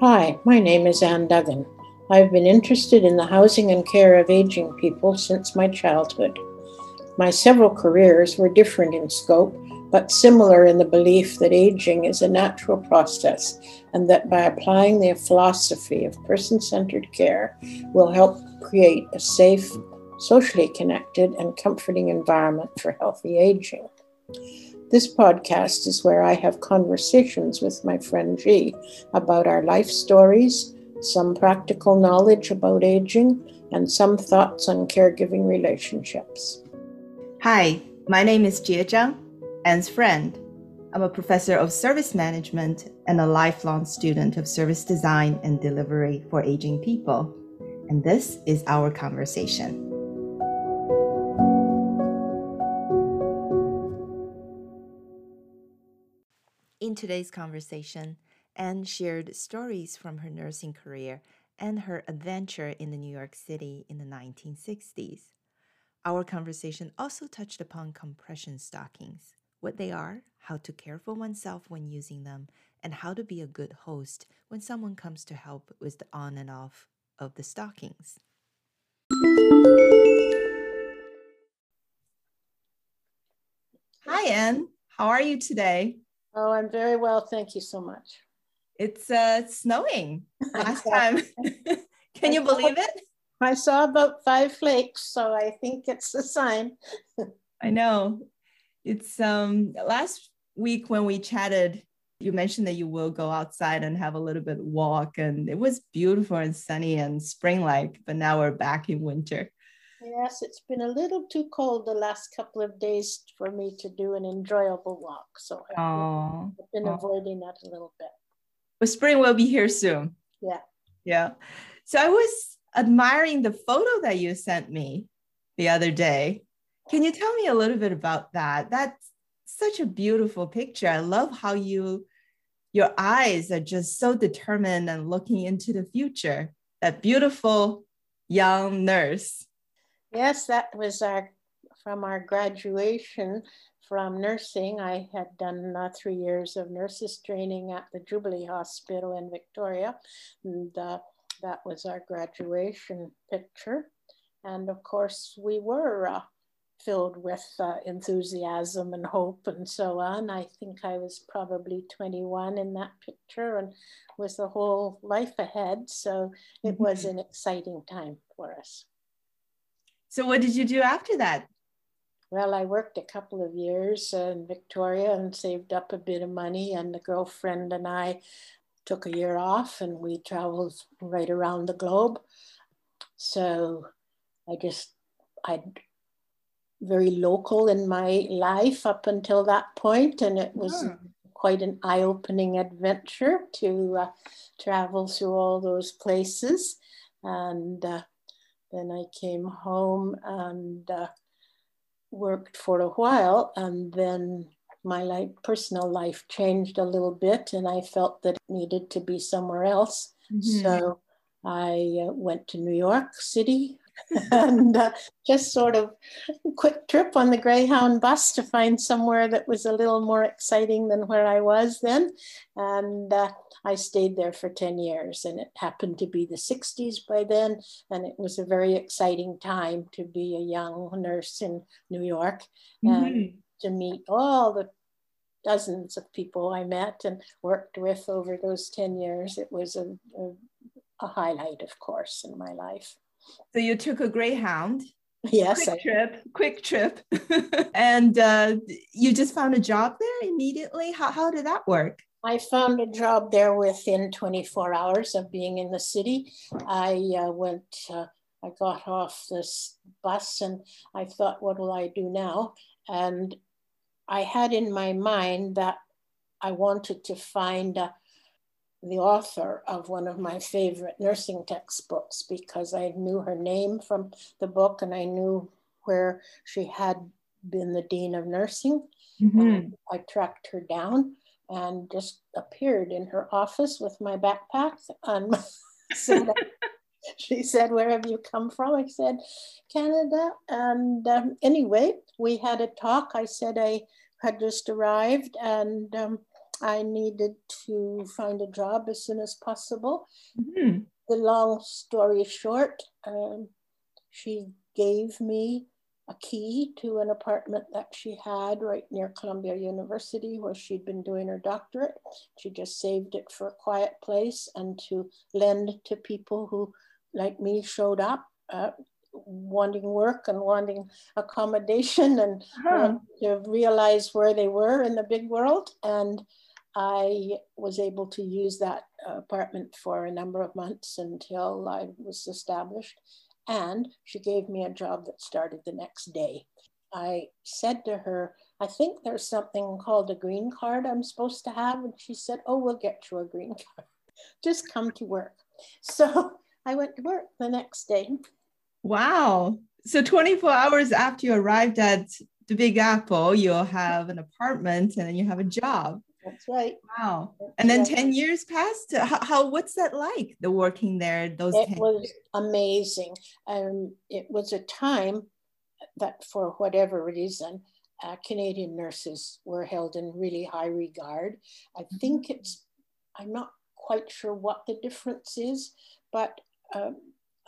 Hi, my name is Anne Duggan. I've been interested in the housing and care of aging people since my childhood. My several careers were different in scope, but similar in the belief that aging is a natural process and that by applying the philosophy of person-centered care will help create a safe, socially connected, and comforting environment for healthy aging. This podcast is where I have conversations with my friend G about our life stories, some practical knowledge about aging, and some thoughts on caregiving relationships. Hi, my name is Jia Zhang, Anne's friend. I'm a professor of service management and a lifelong student of service design and delivery for aging people. And this is our conversation. In today's conversation, Anne shared stories from her nursing career and her adventure in New York City in the 1960s. Our conversation also touched upon compression stockings, what they are, how to care for oneself when using them, and how to be a good host when someone comes to help with the on and off of the stockings. Hi, Anne. How are you today? Oh, I'm very well. Thank you so much. It's snowing last time. Can you believe it? I saw about 5 flakes, so I think it's a sign. I know. It's last week when we chatted, you mentioned that you will go outside and have a little bit walk, and it was beautiful and sunny and spring-like, but now we're back in winter. Yes, it's been a little too cold the last couple of days for me to do an enjoyable walk. So I've been avoiding that a little bit. But spring will be here soon. Yeah. Yeah. So I was admiring the photo that you sent me the other day. Can you tell me a little bit about that? That's such a beautiful picture. I love how your eyes are just so determined and looking into the future. That beautiful young nurse. Yes, that was from our graduation from nursing. I had done 3 years of nurses training at the Jubilee Hospital in Victoria, and that was our graduation picture. And of course, we were filled with enthusiasm and hope and so on. I think I was probably 21 in that picture and was the whole life ahead. So it was an exciting time for us. So what did you do after that? Well, I worked a couple of years in Victoria and saved up a bit of money, and the girlfriend and I took a year off and we traveled right around the globe. So I'm very local in my life up until that point, and it was quite an eye-opening adventure to travel through all those places. And then I came home and worked for a while, and then my personal life changed a little bit, and I felt that it needed to be somewhere else. Mm-hmm. So I went to New York City and just sort of a quick trip on the Greyhound bus to find somewhere that was a little more exciting than where I was then. And I stayed there for 10 years, and it happened to be the 60s by then. And it was a very exciting time to be a young nurse in New York and to meet all the dozens of people I met and worked with over those 10 years. It was a highlight, of course, in my life. So you took a Greyhound. Yes. Quick trip. And you just found a job there immediately? How did that work? I found a job there within 24 hours of being in the city. I got off this bus and I thought, what will I do now? And I had in my mind that I wanted to find the author of one of my favorite nursing textbooks, because I knew her name from the book and I knew where she had been the dean of nursing. Mm-hmm. And I tracked her down and just appeared in her office with my backpack. And so she said, "Where have you come from?" I said, "Canada." And anyway, we had a talk. I said I had just arrived, and I needed to find a job as soon as possible. Mm-hmm. The long story short, she gave me a key to an apartment that she had right near Columbia University where she'd been doing her doctorate. She just saved it for a quiet place and to lend to people who, like me, showed up wanting work and wanting accommodation and to realize where they were in the big world. And I was able to use that apartment for a number of months until I was established. And she gave me a job that started the next day. I said to her, I think there's something called a green card I'm supposed to have. And she said, oh, we'll get you a green card. Just come to work. So I went to work the next day. Wow. So 24 hours after you arrived at the Big Apple, you'll have an apartment and then you have a job. That's right. Wow. And then 10 years passed. What's that like, the working there, those 10 years? It was amazing. It was a time that for whatever reason, Canadian nurses were held in really high regard. I think I'm not quite sure what the difference is, but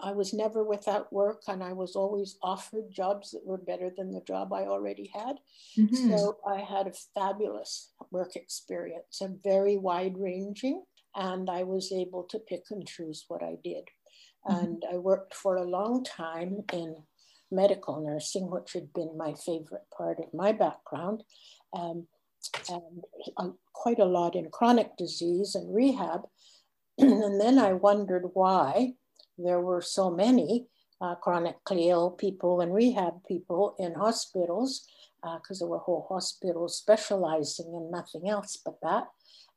I was never without work and I was always offered jobs that were better than the job I already had. Mm-hmm. So I had a fabulous work experience, a very wide ranging, and I was able to pick and choose what I did. Mm-hmm. And I worked for a long time in medical nursing, which had been my favorite part of my background, and quite a lot in chronic disease and rehab. And then I wondered why there were so many chronically ill people and rehab people in hospitals, because there were whole hospitals specializing in nothing else but that.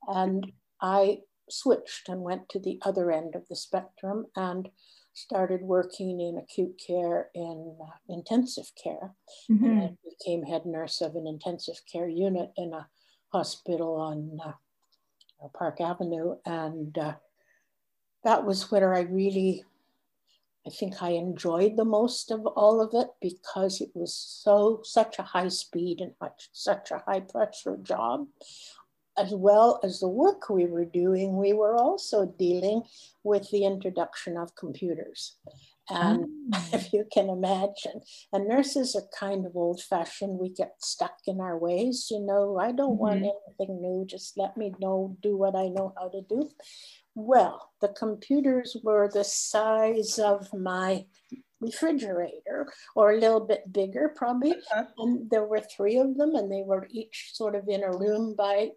And I switched and went to the other end of the spectrum and started working in acute care in intensive care. Mm-hmm. And I became head nurse of an intensive care unit in a hospital on Park Avenue. And that was where I think I enjoyed the most of all of it, because it was such a high speed and such a high pressure job. As well as the work we were doing, we were also dealing with the introduction of computers. And if you can imagine, and nurses are kind of old fashioned, we get stuck in our ways, you know, I don't want anything new, just let me know, do what I know how to do. Well, the computers were the size of my refrigerator or a little bit bigger probably. Uh-huh. And there were three of them and they were each sort of in a room by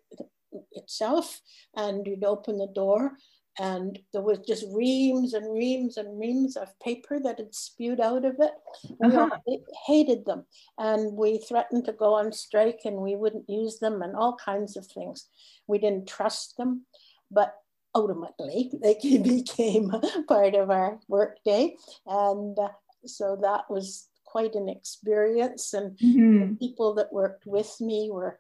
itself. And you'd open the door and there was just reams and reams and reams of paper that had spewed out of it. Uh-huh. We hated them and we threatened to go on strike and we wouldn't use them and all kinds of things. We didn't trust them, but ultimately, they became part of our workday. And so that was quite an experience. And the people that worked with me were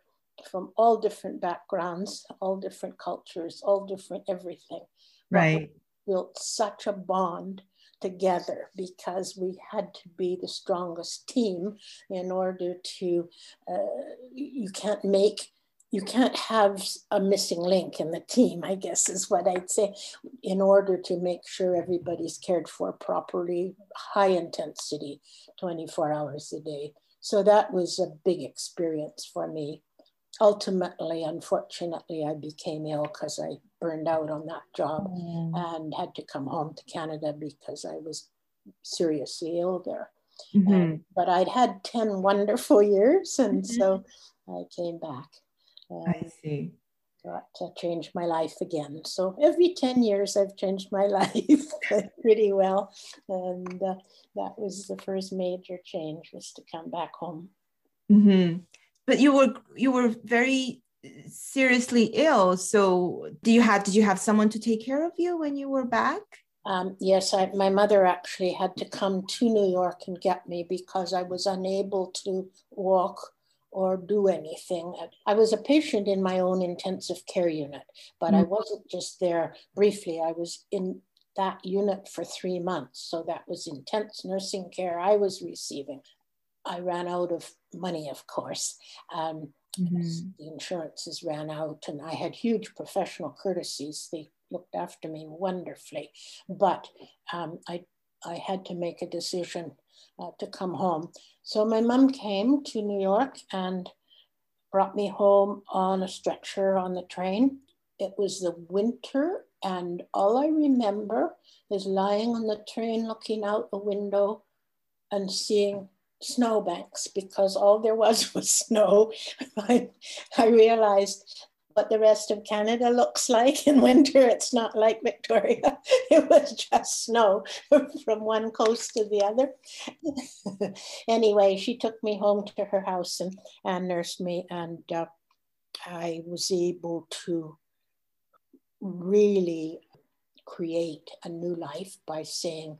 from all different backgrounds, all different cultures, all different everything. Right. We built such a bond together because we had to be the strongest team in order to, you can't have a missing link in the team, I guess is what I'd say, in order to make sure everybody's cared for properly, high intensity, 24 hours a day. So that was a big experience for me. Ultimately, unfortunately, I became ill because I burned out on that job and had to come home to Canada because I was seriously ill there. Mm-hmm. But I'd had 10 wonderful years and so I came back. I see. Got to change my life again. So every 10 years, I've changed my life pretty well. And that was the first major change, was to come back home. Mm-hmm. But you were very seriously ill. So did you have someone to take care of you when you were back? Yes, my mother actually had to come to New York and get me because I was unable to walk or do anything. I was a patient in my own intensive care unit, but I wasn't just there briefly. I was in that unit for 3 months. So that was intense nursing care I was receiving. I ran out of money, of course. because the insurances ran out and I had huge professional courtesies. They looked after me wonderfully, but I had to make a decision to come home. So my mom came to New York and brought me home on a stretcher on the train. It was the winter, and all I remember is lying on the train, looking out the window and seeing snowbanks, because all there was snow. I realized what the rest of Canada looks like in winter. It's not like Victoria. It was just snow from one coast to the other. Anyway, she took me home to her house and nursed me, and I was able to really create a new life by saying,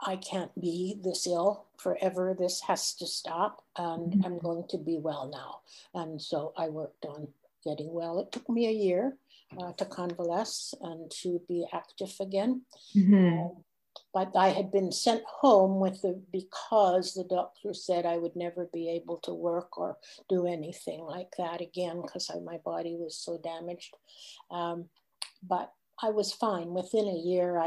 I can't be this ill forever. This has to stop, and I'm going to be well now. And so I worked on getting well. It took me a year to convalesce and to be active again. But I had been sent home because the doctor said I would never be able to work or do anything like that again, because my body was so damaged. But I was fine. Within a year,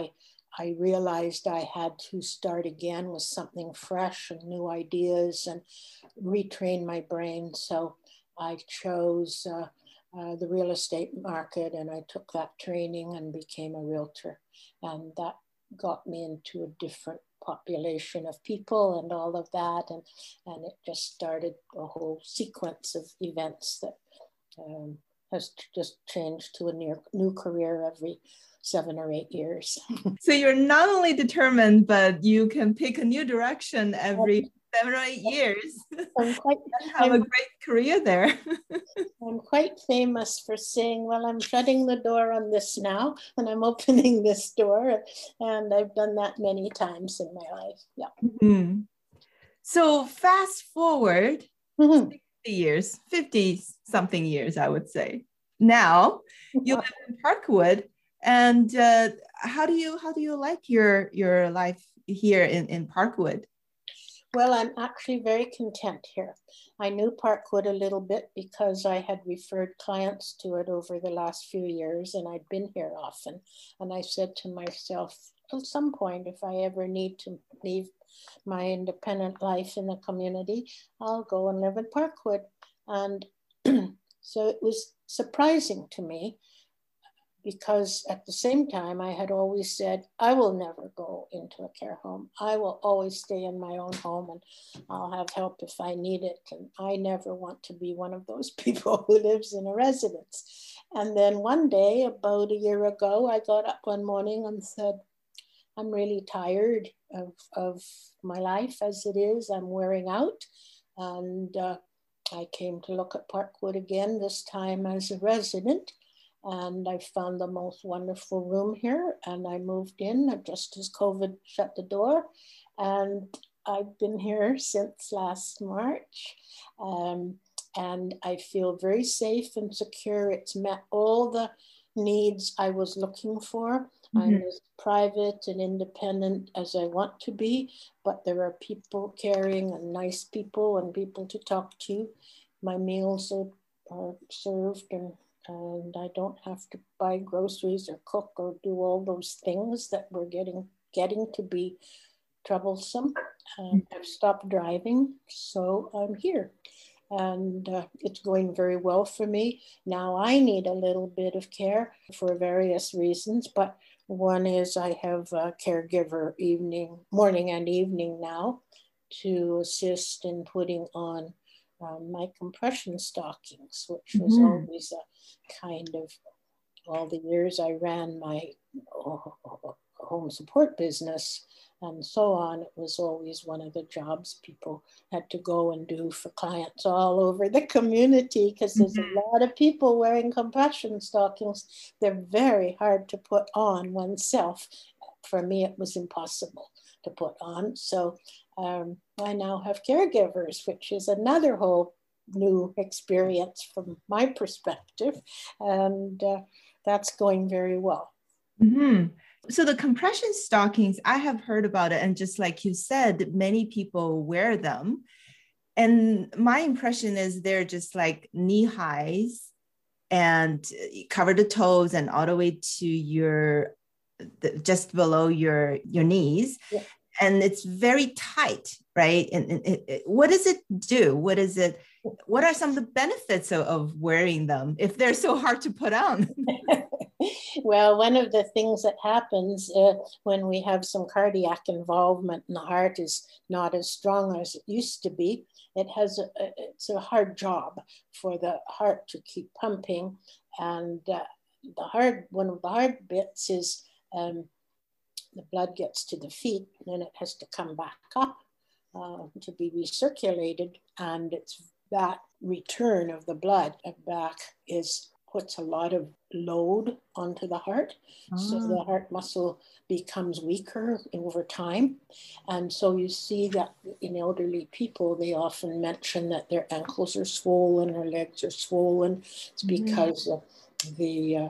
I realized I had to start again with something fresh and new ideas and retrain my brain. So I chose the real estate market, and I took that training and became a realtor. And that got me into a different population of people and all of that. And it just started a whole sequence of events that has just changed to a new career every 7 or 8 years. So you're not only determined, but you can pick a new direction every 7 or 8 years. I'm a great career there. I'm quite famous for saying, well, I'm shutting the door on this now, and I'm opening this door. And I've done that many times in my life. Yeah. Mm-hmm. So fast forward 60 years, 50-something years, I would say. Now you live in Parkwood. And how do you like your life here in Parkwood? Well, I'm actually very content here. I knew Parkwood a little bit because I had referred clients to it over the last few years, and I'd been here often. And I said to myself, at some point, if I ever need to leave my independent life in the community, I'll go and live in Parkwood. And so it was surprising to me, because at the same time, I had always said, I will never go into a care home. I will always stay in my own home, and I'll have help if I need it. And I never want to be one of those people who lives in a residence. And then one day, about a year ago, I got up one morning and said, I'm really tired of my life as it is. I'm wearing out. And I came to look at Parkwood again, this time as a resident. And I found the most wonderful room here, and I moved in just as COVID shut the door. And I've been here since last March. And I feel very safe and secure. It's met all the needs I was looking for. I'm as private and independent as I want to be, but there are people, caring and nice people, and people to talk to. My meals are served, and I don't have to buy groceries or cook or do all those things that were getting to be troublesome. I've stopped driving, so I'm here. And it's going very well for me. Now I need a little bit of care for various reasons, but one is I have a caregiver morning and evening now to assist in putting on my compression stockings, which was always a kind of, all the years I ran my home support business and so on, it was always one of the jobs people had to go and do for clients all over the community, because there's a lot of people wearing compression stockings. They're very hard to put on oneself. For me, it was impossible to put on. So I now have caregivers, which is another whole new experience from my perspective. And that's going very well. Mm-hmm. So the compression stockings, I have heard about it. And just like you said, many people wear them. And my impression is they're just like knee highs and cover the toes and all the way to your, just below your knees. Yeah. And it's very tight, right? And what does it do? What is it? What are some of the benefits of wearing them if they're so hard to put on? Well, one of the things that happens when we have some cardiac involvement and the heart is not as strong as it used to be, it's a hard job for the heart to keep pumping. And one of the hard bits is the blood gets to the feet and then it has to come back up to be recirculated. And it's that return of the blood back puts a lot of load onto the heart. Oh. So the heart muscle becomes weaker over time. And so you see that in elderly people, they often mention that their ankles are swollen or legs are swollen. It's because of the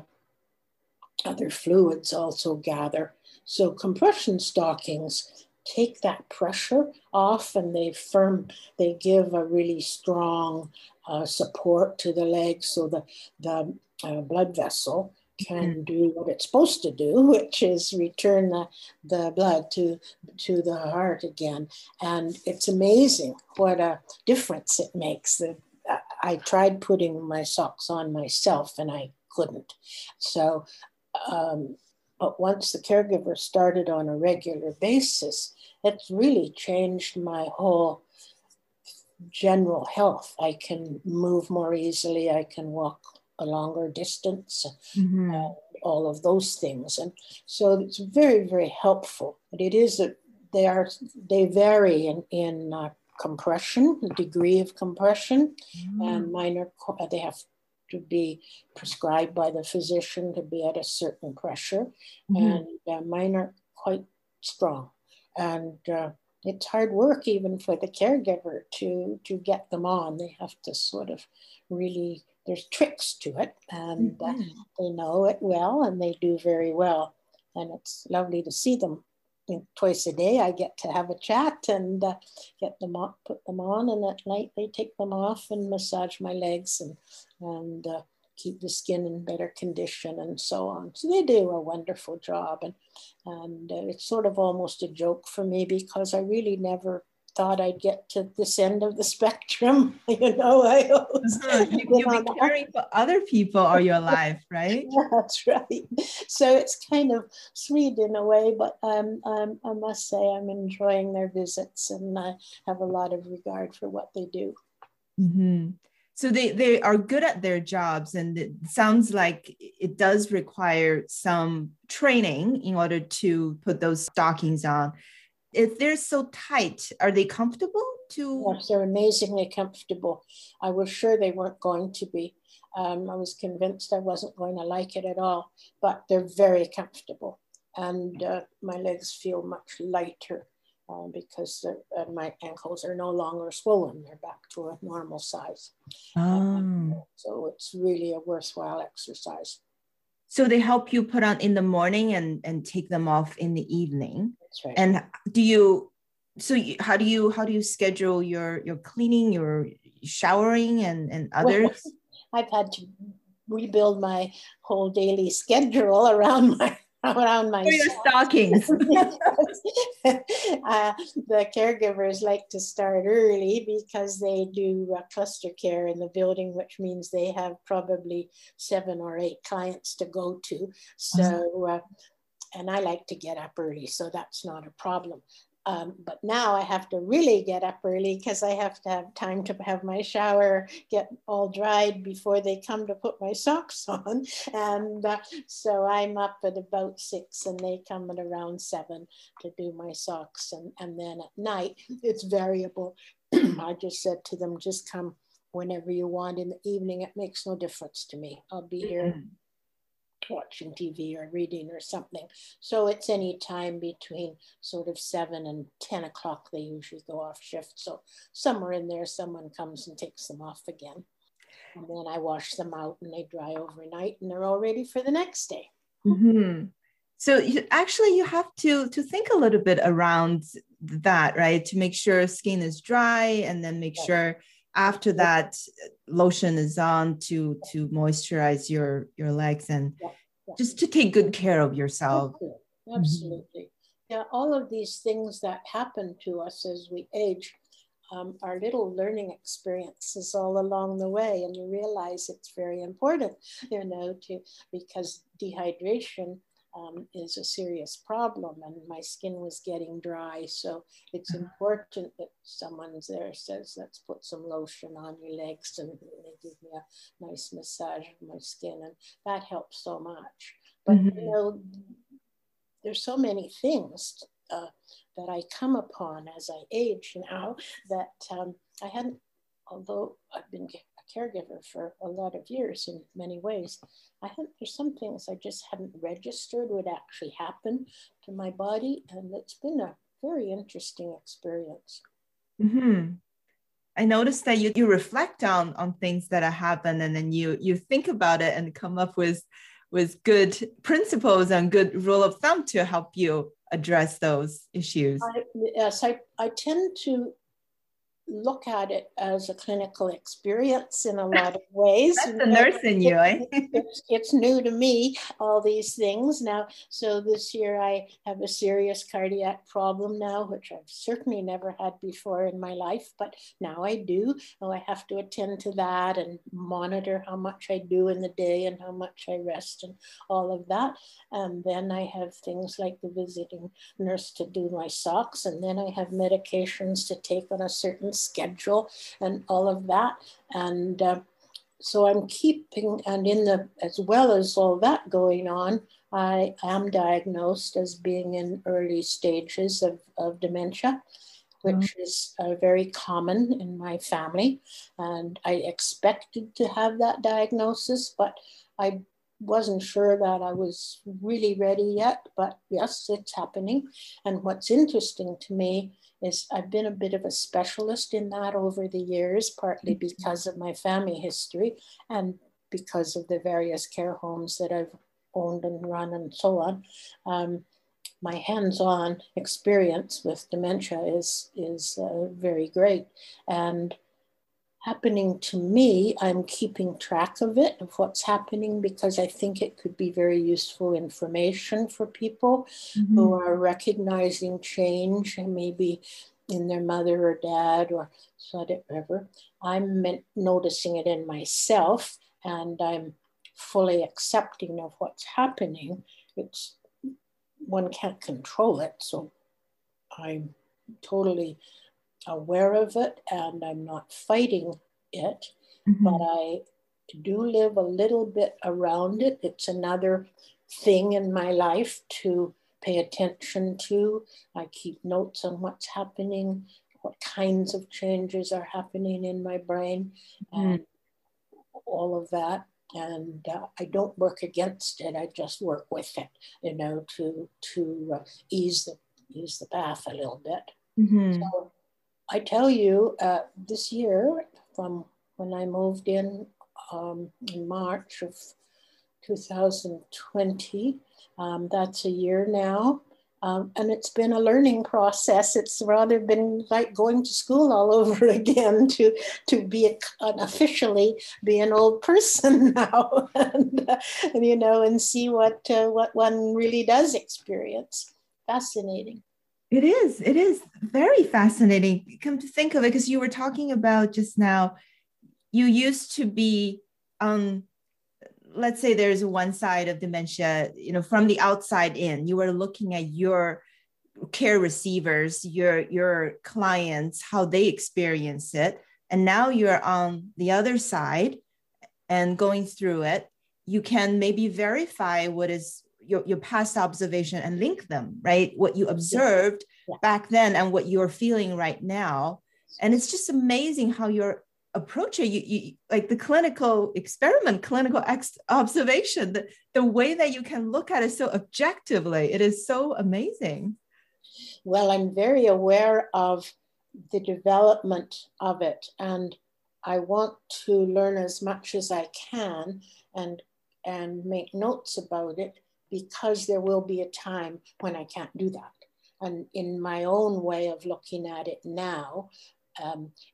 other fluids also gather. So compression stockings take that pressure off, and they give a really strong support to the legs, so the blood vessel can do what it's supposed to do, which is return the blood to the heart again. And it's amazing what a difference it makes. I tried putting my socks on myself and I couldn't. So, but once the caregiver started on a regular basis, it's really changed my whole general health. I can move more easily. I can walk a longer distance, all of those things. And so it's very, very helpful. But it is that they vary in compression, the degree of compression, and they have to be prescribed by the physician to be at a certain pressure, and mine are quite strong. And it's hard work even for the caregiver to get them on. They have to sort of really, there's tricks to it, and they know it well and they do very well. And it's lovely to see them. Twice a day I get to have a chat and get them up, put them on, and at night they take them off and massage my legs and keep the skin in better condition and so on. So they do a wonderful job, and it's sort of almost a joke for me, because I really never thought I'd get to this end of the spectrum. I always you'll be caring for other people all your life, right? Yeah, that's right. So it's kind of sweet in a way, but I must say I'm enjoying their visits, and I have a lot of regard for what they do. Mm-hmm. So they are good at their jobs, and it sounds like it does require some training in order to put those stockings on. If they're so tight, are they comfortable to? Yes, they're amazingly comfortable. I was sure they weren't going to be. I was convinced I wasn't going to like it at all, but they're very comfortable. And my legs feel much lighter because my ankles are no longer swollen. They're back to a normal size. So it's really a worthwhile exercise. So they help you put on in the morning and take them off in the evening. That's right. And how do you schedule your cleaning, your showering and others? Well, I've had to rebuild my whole daily schedule around my stockings. The caregivers like to start early because they do cluster care in the building, which means they have probably 7 or 8 clients to go to. So, and I like to get up early, so that's not a problem. But now I have to really get up early because I have to have time to have my shower, get all dried before they come to put my socks on. And so I'm up at about 6 and they come at around 7 to do my socks. And then at night, it's variable. I just said to them, just come whenever you want in the evening. It makes no difference to me. I'll be here watching TV or reading or something. So it's any time between sort of 7 and 10 o'clock. They usually go off shift. So somewhere in there, someone comes and takes them off again. And then I wash them out and they dry overnight and they're all ready for the next day. Mm-hmm. So you, actually, you have to think a little bit around that, right? To make sure skin is dry, and then make sure after that lotion is on to moisturize your legs, and just to take good care of yourself. Absolutely. Yeah, all of these things that happen to us as we age are little learning experiences all along the way, and you realize it's very important, you know, because dehydration is a serious problem, and my skin was getting dry, so it's important that someone there says, let's put some lotion on your legs, and they give me a nice massage of my skin, and that helps so much. But you know, there's so many things that I come upon as I age now that I hadn't, although I've been a caregiver for a lot of years in many ways, I think there's some things I just hadn't registered would actually happen to my body. And it's been a very interesting experience. Mm-hmm. I noticed that you reflect on things that have happened, and then you think about it and come up with good principles and good rule of thumb to help you address those issues. Yes, I tend to look at it as a clinical experience in a lot of ways. That's the nurse in you, eh? It's new to me, all these things now. So this year I have a serious cardiac problem now, which I've certainly never had before in my life, but now I do. Oh, I have to attend to that and monitor how much I do in the day and how much I rest and all of that. And then I have things like the visiting nurse to do my socks, and then I have medications to take on a certain schedule and all of that. And so I'm keeping, and in the, as well as all that going on, I am diagnosed as being in early stages of dementia, which is very common in my family. And I expected to have that diagnosis, but I wasn't sure that I was really ready yet, but yes, it's happening. And what's interesting to me is I've been a bit of a specialist in that over the years, partly because of my family history and because of the various care homes that I've owned and run and so on. My hands-on experience with dementia is very great. And happening to me, I'm keeping track of it, of what's happening, because I think it could be very useful information for people who are recognizing change, and maybe in their mother or dad or whatever. I'm noticing it in myself, and I'm fully accepting of what's happening. It's, one can't control it, so I'm totally aware of it, and I'm not fighting it, but I do live a little bit around it. It's another thing in my life to pay attention to. I keep notes on what's happening, what kinds of changes are happening in my brain, and all of that. And I don't work against it. I just work with it, you know, to ease the path a little bit. So, I tell you, this year, from when I moved in March of 2020, that's a year now, and it's been a learning process. It's rather been like going to school all over again to be officially be an old person now, and you know, and see what one really does experience. Fascinating. It is very fascinating, come to think of it, because you were talking about just now, you used to be, let's say there's one side of dementia, you know, from the outside in, you were looking at your care receivers, your clients, how they experience it. And now you're on the other side and going through it, you can maybe verify what is your past observation and link them, right? What you observed back then and what you're feeling right now. And it's just amazing how your approach, you like the clinical experiment, clinical observation, the way that you can look at it so objectively, it is so amazing. Well, I'm very aware of the development of it, and I want to learn as much as I can and make notes about it, because there will be a time when I can't do that. And in my own way of looking at it now,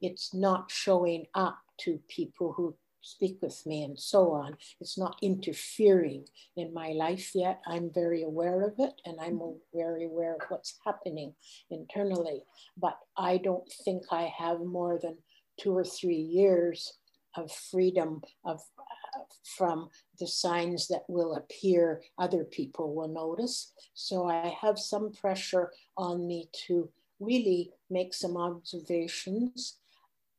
it's not showing up to people who speak with me and so on. It's not interfering in my life yet. I'm very aware of it, and I'm very aware of what's happening internally. But I don't think I have more than 2 or 3 years of freedom from the signs that will appear, other people will notice. So I have some pressure on me to really make some observations.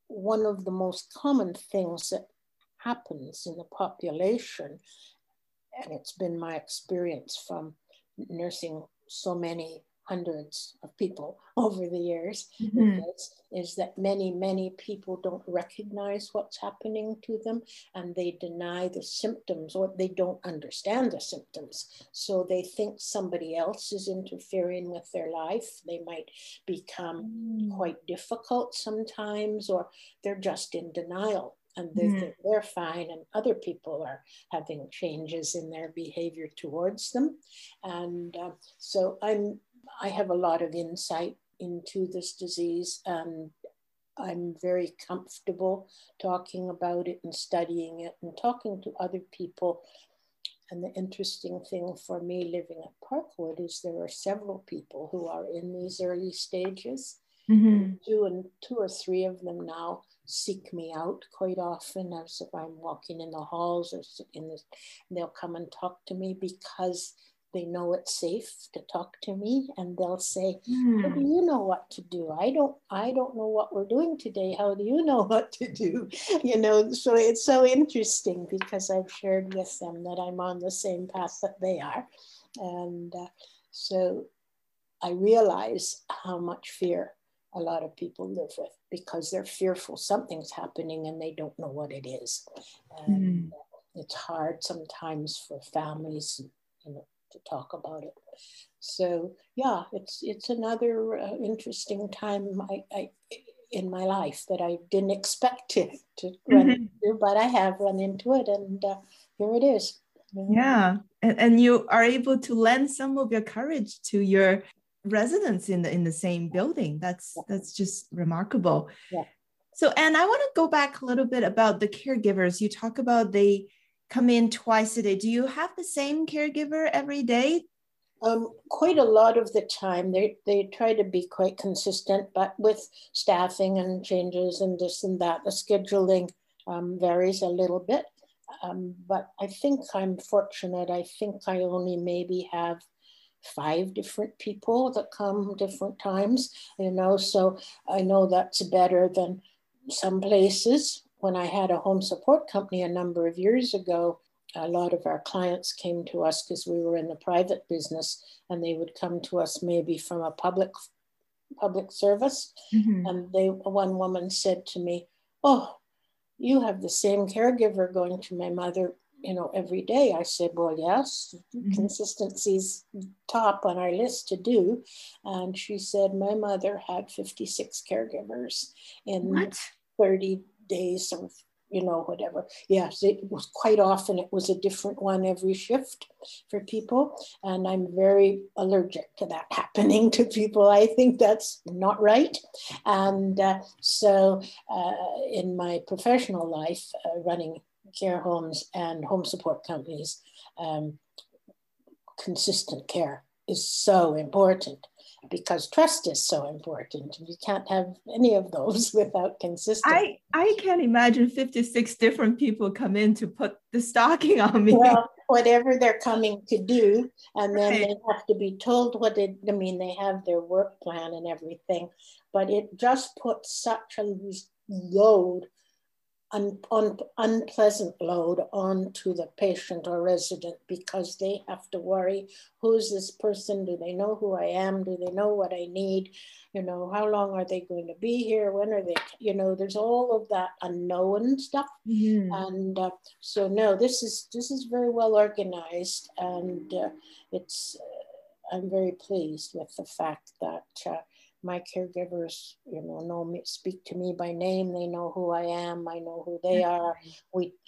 One of the most common things that happens in the population, and it's been my experience from nursing so many hundreds of people over the years, mm-hmm. is that many people don't recognize what's happening to them, and they deny the symptoms, or they don't understand the symptoms. So they think somebody else is interfering with their life. They might become quite difficult sometimes, or they're just in denial. And they think they're fine, and other people are having changes in their behavior towards them. And so I have a lot of insight into this disease, and I'm very comfortable talking about it and studying it and talking to other people. And the interesting thing for me living at Parkwood is there are several people who are in these early stages. Mm-hmm. Two or three of them now seek me out quite often, as if I'm walking in the halls or in this, they'll come and talk to me because they know it's safe to talk to me, and they'll say, "How do you know what to do? I don't know what we're doing today. How do you know what to do?" You know, so it's so interesting because I've shared with them that I'm on the same path that they are, and so I realize how much fear a lot of people live with, because they're fearful something's happening and they don't know what it is. And it's hard sometimes for families, you know, to talk about it. So yeah, it's another interesting time in my life that I didn't expect to run into, but I have run into it, and here it is. Yeah, and you are able to lend some of your courage to your residents in the same building. That's just remarkable. Yeah. So, and I want to go back a little bit about the caregivers. You talk about they come in twice a day. Do you have the same caregiver every day? Quite a lot of the time. They try to be quite consistent, but with staffing and changes and this and that, the scheduling varies a little bit. But I think I'm fortunate. I think I only maybe have 5 different people that come different times, you know, so I know that's better than some places. When I had a home support company a number of years ago, a lot of our clients came to us because we were in the private business, and they would come to us maybe from a public service. Mm-hmm. And one woman said to me, "Oh, you have the same caregiver going to my mother, you know, every day." I said, "Well, yes, consistency's top on our list to do." And she said, "My mother had 56 caregivers in 30 days of, you know, whatever." Yes, it was quite often. It was a different one every shift for people. And I'm very allergic to that happening to people. I think that's not right. And so in my professional life, running care homes and home support companies, consistent care is so important, because trust is so important. You can't have any of those without consistency. I can't imagine 56 different people come in to put the stocking on me. Well, whatever they're coming to do, and then they have to be told they have their work plan and everything, but it just puts such a load, unpleasant load, onto the patient or resident, because they have to worry, who's this person? Do they know who I am? Do they know what I need? You know, how long are they going to be here? When are they, you know, there's all of that unknown stuff. Mm-hmm. And so no, this is very well organized, and I'm very pleased with the fact that my caregivers, you know me, speak to me by name. They know who I am. I know who they are.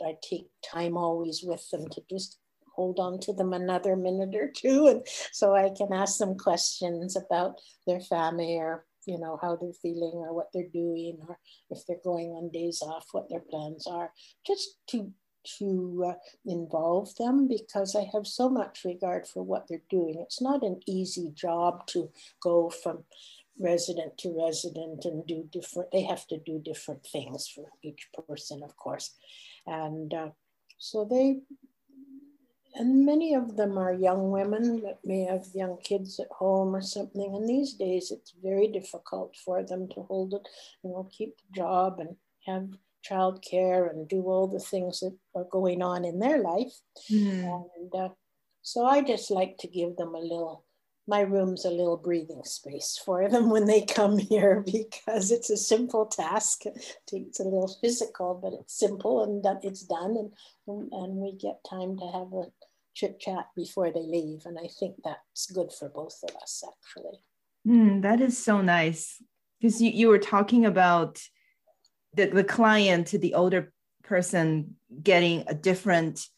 I take time always with them to just hold on to them another minute or two, and so I can ask them questions about their family, or you know, how they're feeling or what they're doing, or if they're going on days off, what their plans are, just to involve them, because I have so much regard for what they're doing. It's not an easy job to go from resident to resident and do different, they have to do different things for each person, of course. And so they, and many of them are young women that may have young kids at home or something. And these days it's very difficult for them to hold it, you know, keep the job and have childcare and do all the things that are going on in their life. Mm. And so I just like to give them a little, my room's a little breathing space for them when they come here, because it's a simple task. It's a little physical, but it's simple and it's done, and we get time to have a chit chat before they leave. And I think that's good for both of us, actually. Mm, that is so nice, because you were talking about the client, the older person, getting a different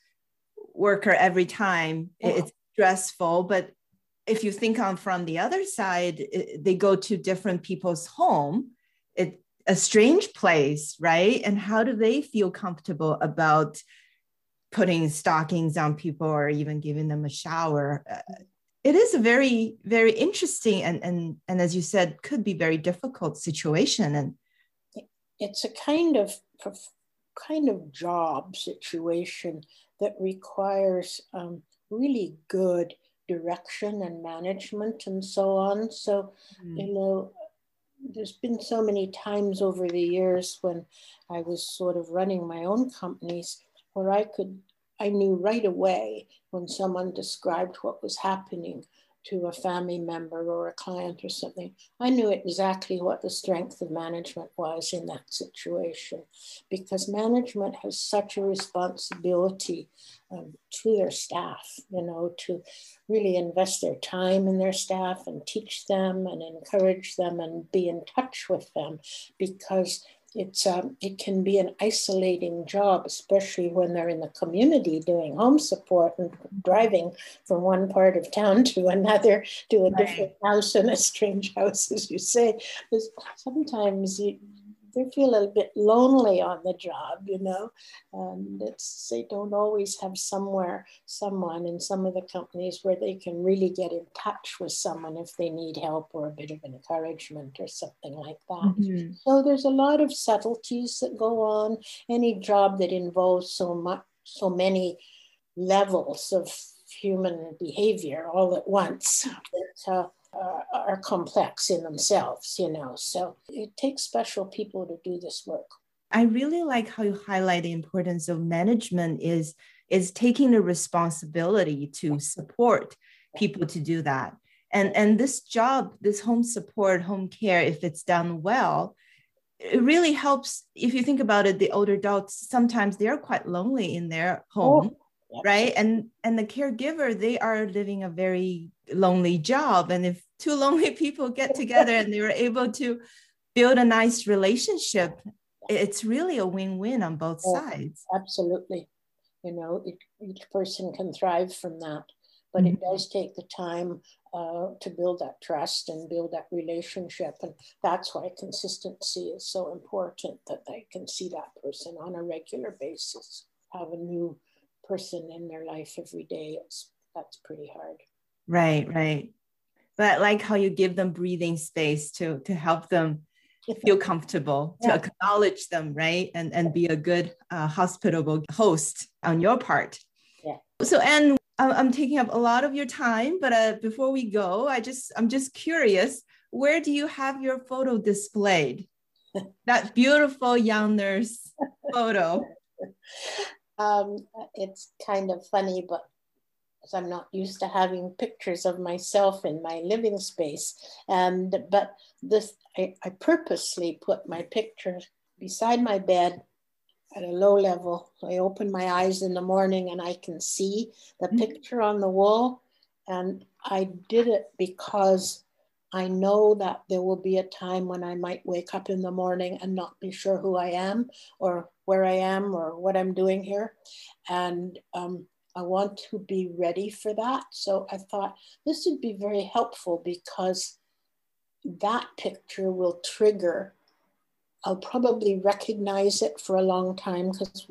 worker every time. Yeah. It's stressful, but if you think on from the other side, they go to different people's home, it's a strange place, right? And how do they feel comfortable about putting stockings on people or even giving them a shower? It is a very, very interesting and as you said, could be very difficult situation. And it's a kind of job situation that requires really good direction and management and so on. So, you know, there's been so many times over the years when I was sort of running my own companies where I knew right away when someone described what was happening to a family member or a client or something, I knew exactly what the strength of management was in that situation, because management has such a responsibility to their staff, you know, to really invest their time in their staff and teach them and encourage them and be in touch with them, because it's it can be an isolating job, especially when they're in the community doing home support and driving from one part of town to another, to a different house and a strange house, as you say. Sometimes they feel a bit lonely on the job, you know, and they don't always have someone in some of the companies where they can really get in touch with someone if they need help or a bit of encouragement or something like that. Mm-hmm. So there's a lot of subtleties that go on. Any job that involves so many levels of human behavior all at once, are complex in themselves, you know, so it takes special people to do this work. I really like how you highlight the importance of management is taking the responsibility to support people to do that. And this job, this home support, home care, if it's done well, it really helps. If you think about it, the older adults, sometimes they are quite lonely in their home. Oh. Right. And the caregiver, they are living a very lonely job. And if two lonely people get together and they were able to build a nice relationship, it's really a win-win on both sides. Absolutely. You know, each person can thrive from that. But it does take the time to build that trust and build that relationship. And that's why consistency is so important, that they can see that person on a regular basis, have a new person in their life every day. That's pretty hard. Right. But I like how you give them breathing space to help them feel comfortable, to acknowledge them, right? And be a good hospitable host on your part. Yeah. So Anne, I'm taking up a lot of your time, but before we go, I'm just curious, where do you have your photo displayed? That beautiful young nurse photo. It's kind of funny, but because I'm not used to having pictures of myself in my living space, but this I purposely put my picture beside my bed at a low level. I open my eyes in the morning and I can see the picture on the wall, and I did it because I know that there will be a time when I might wake up in the morning and not be sure who I am or where I am or what I'm doing here. And I want to be ready for that. So I thought this would be very helpful because that picture will trigger. I'll probably recognize it for a long time because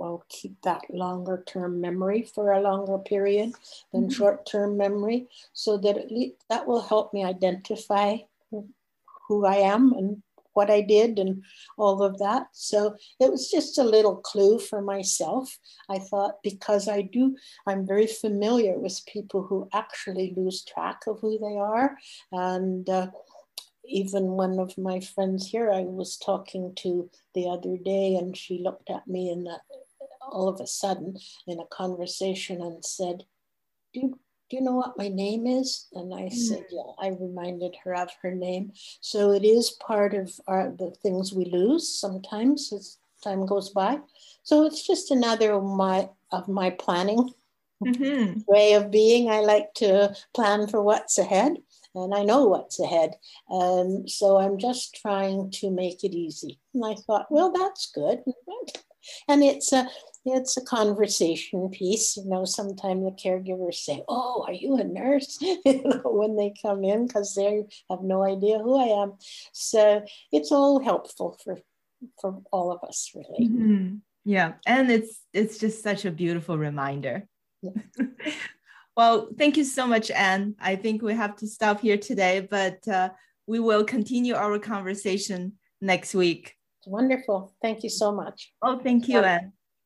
I'll keep that longer term memory for a longer period than short term memory, so that at least that will help me identify who I am and what I did and all of that. So it was just a little clue for myself, I thought, because I'm very familiar with people who actually lose track of who they are. And even one of my friends here I was talking to the other day, and she looked at me and all of a sudden in a conversation and said, do you know what my name is? And I said, yeah, I reminded her of her name. So it is part of the things we lose sometimes as time goes by. So it's just another of my planning way of being. I like to plan for what's ahead, and I know what's ahead. So I'm just trying to make it easy. And I thought, well, that's good. And it's a conversation piece. You know, sometimes the caregivers say, oh, are you a nurse? You know, when they come in, because they have no idea who I am. So it's all helpful for all of us, really. Yeah, and it's just such a beautiful reminder. Yeah. Well, thank you so much, Anne. I think we have to stop here today, but we will continue our conversation next week. Wonderful. Thank you so much. Oh, thank you, Anne.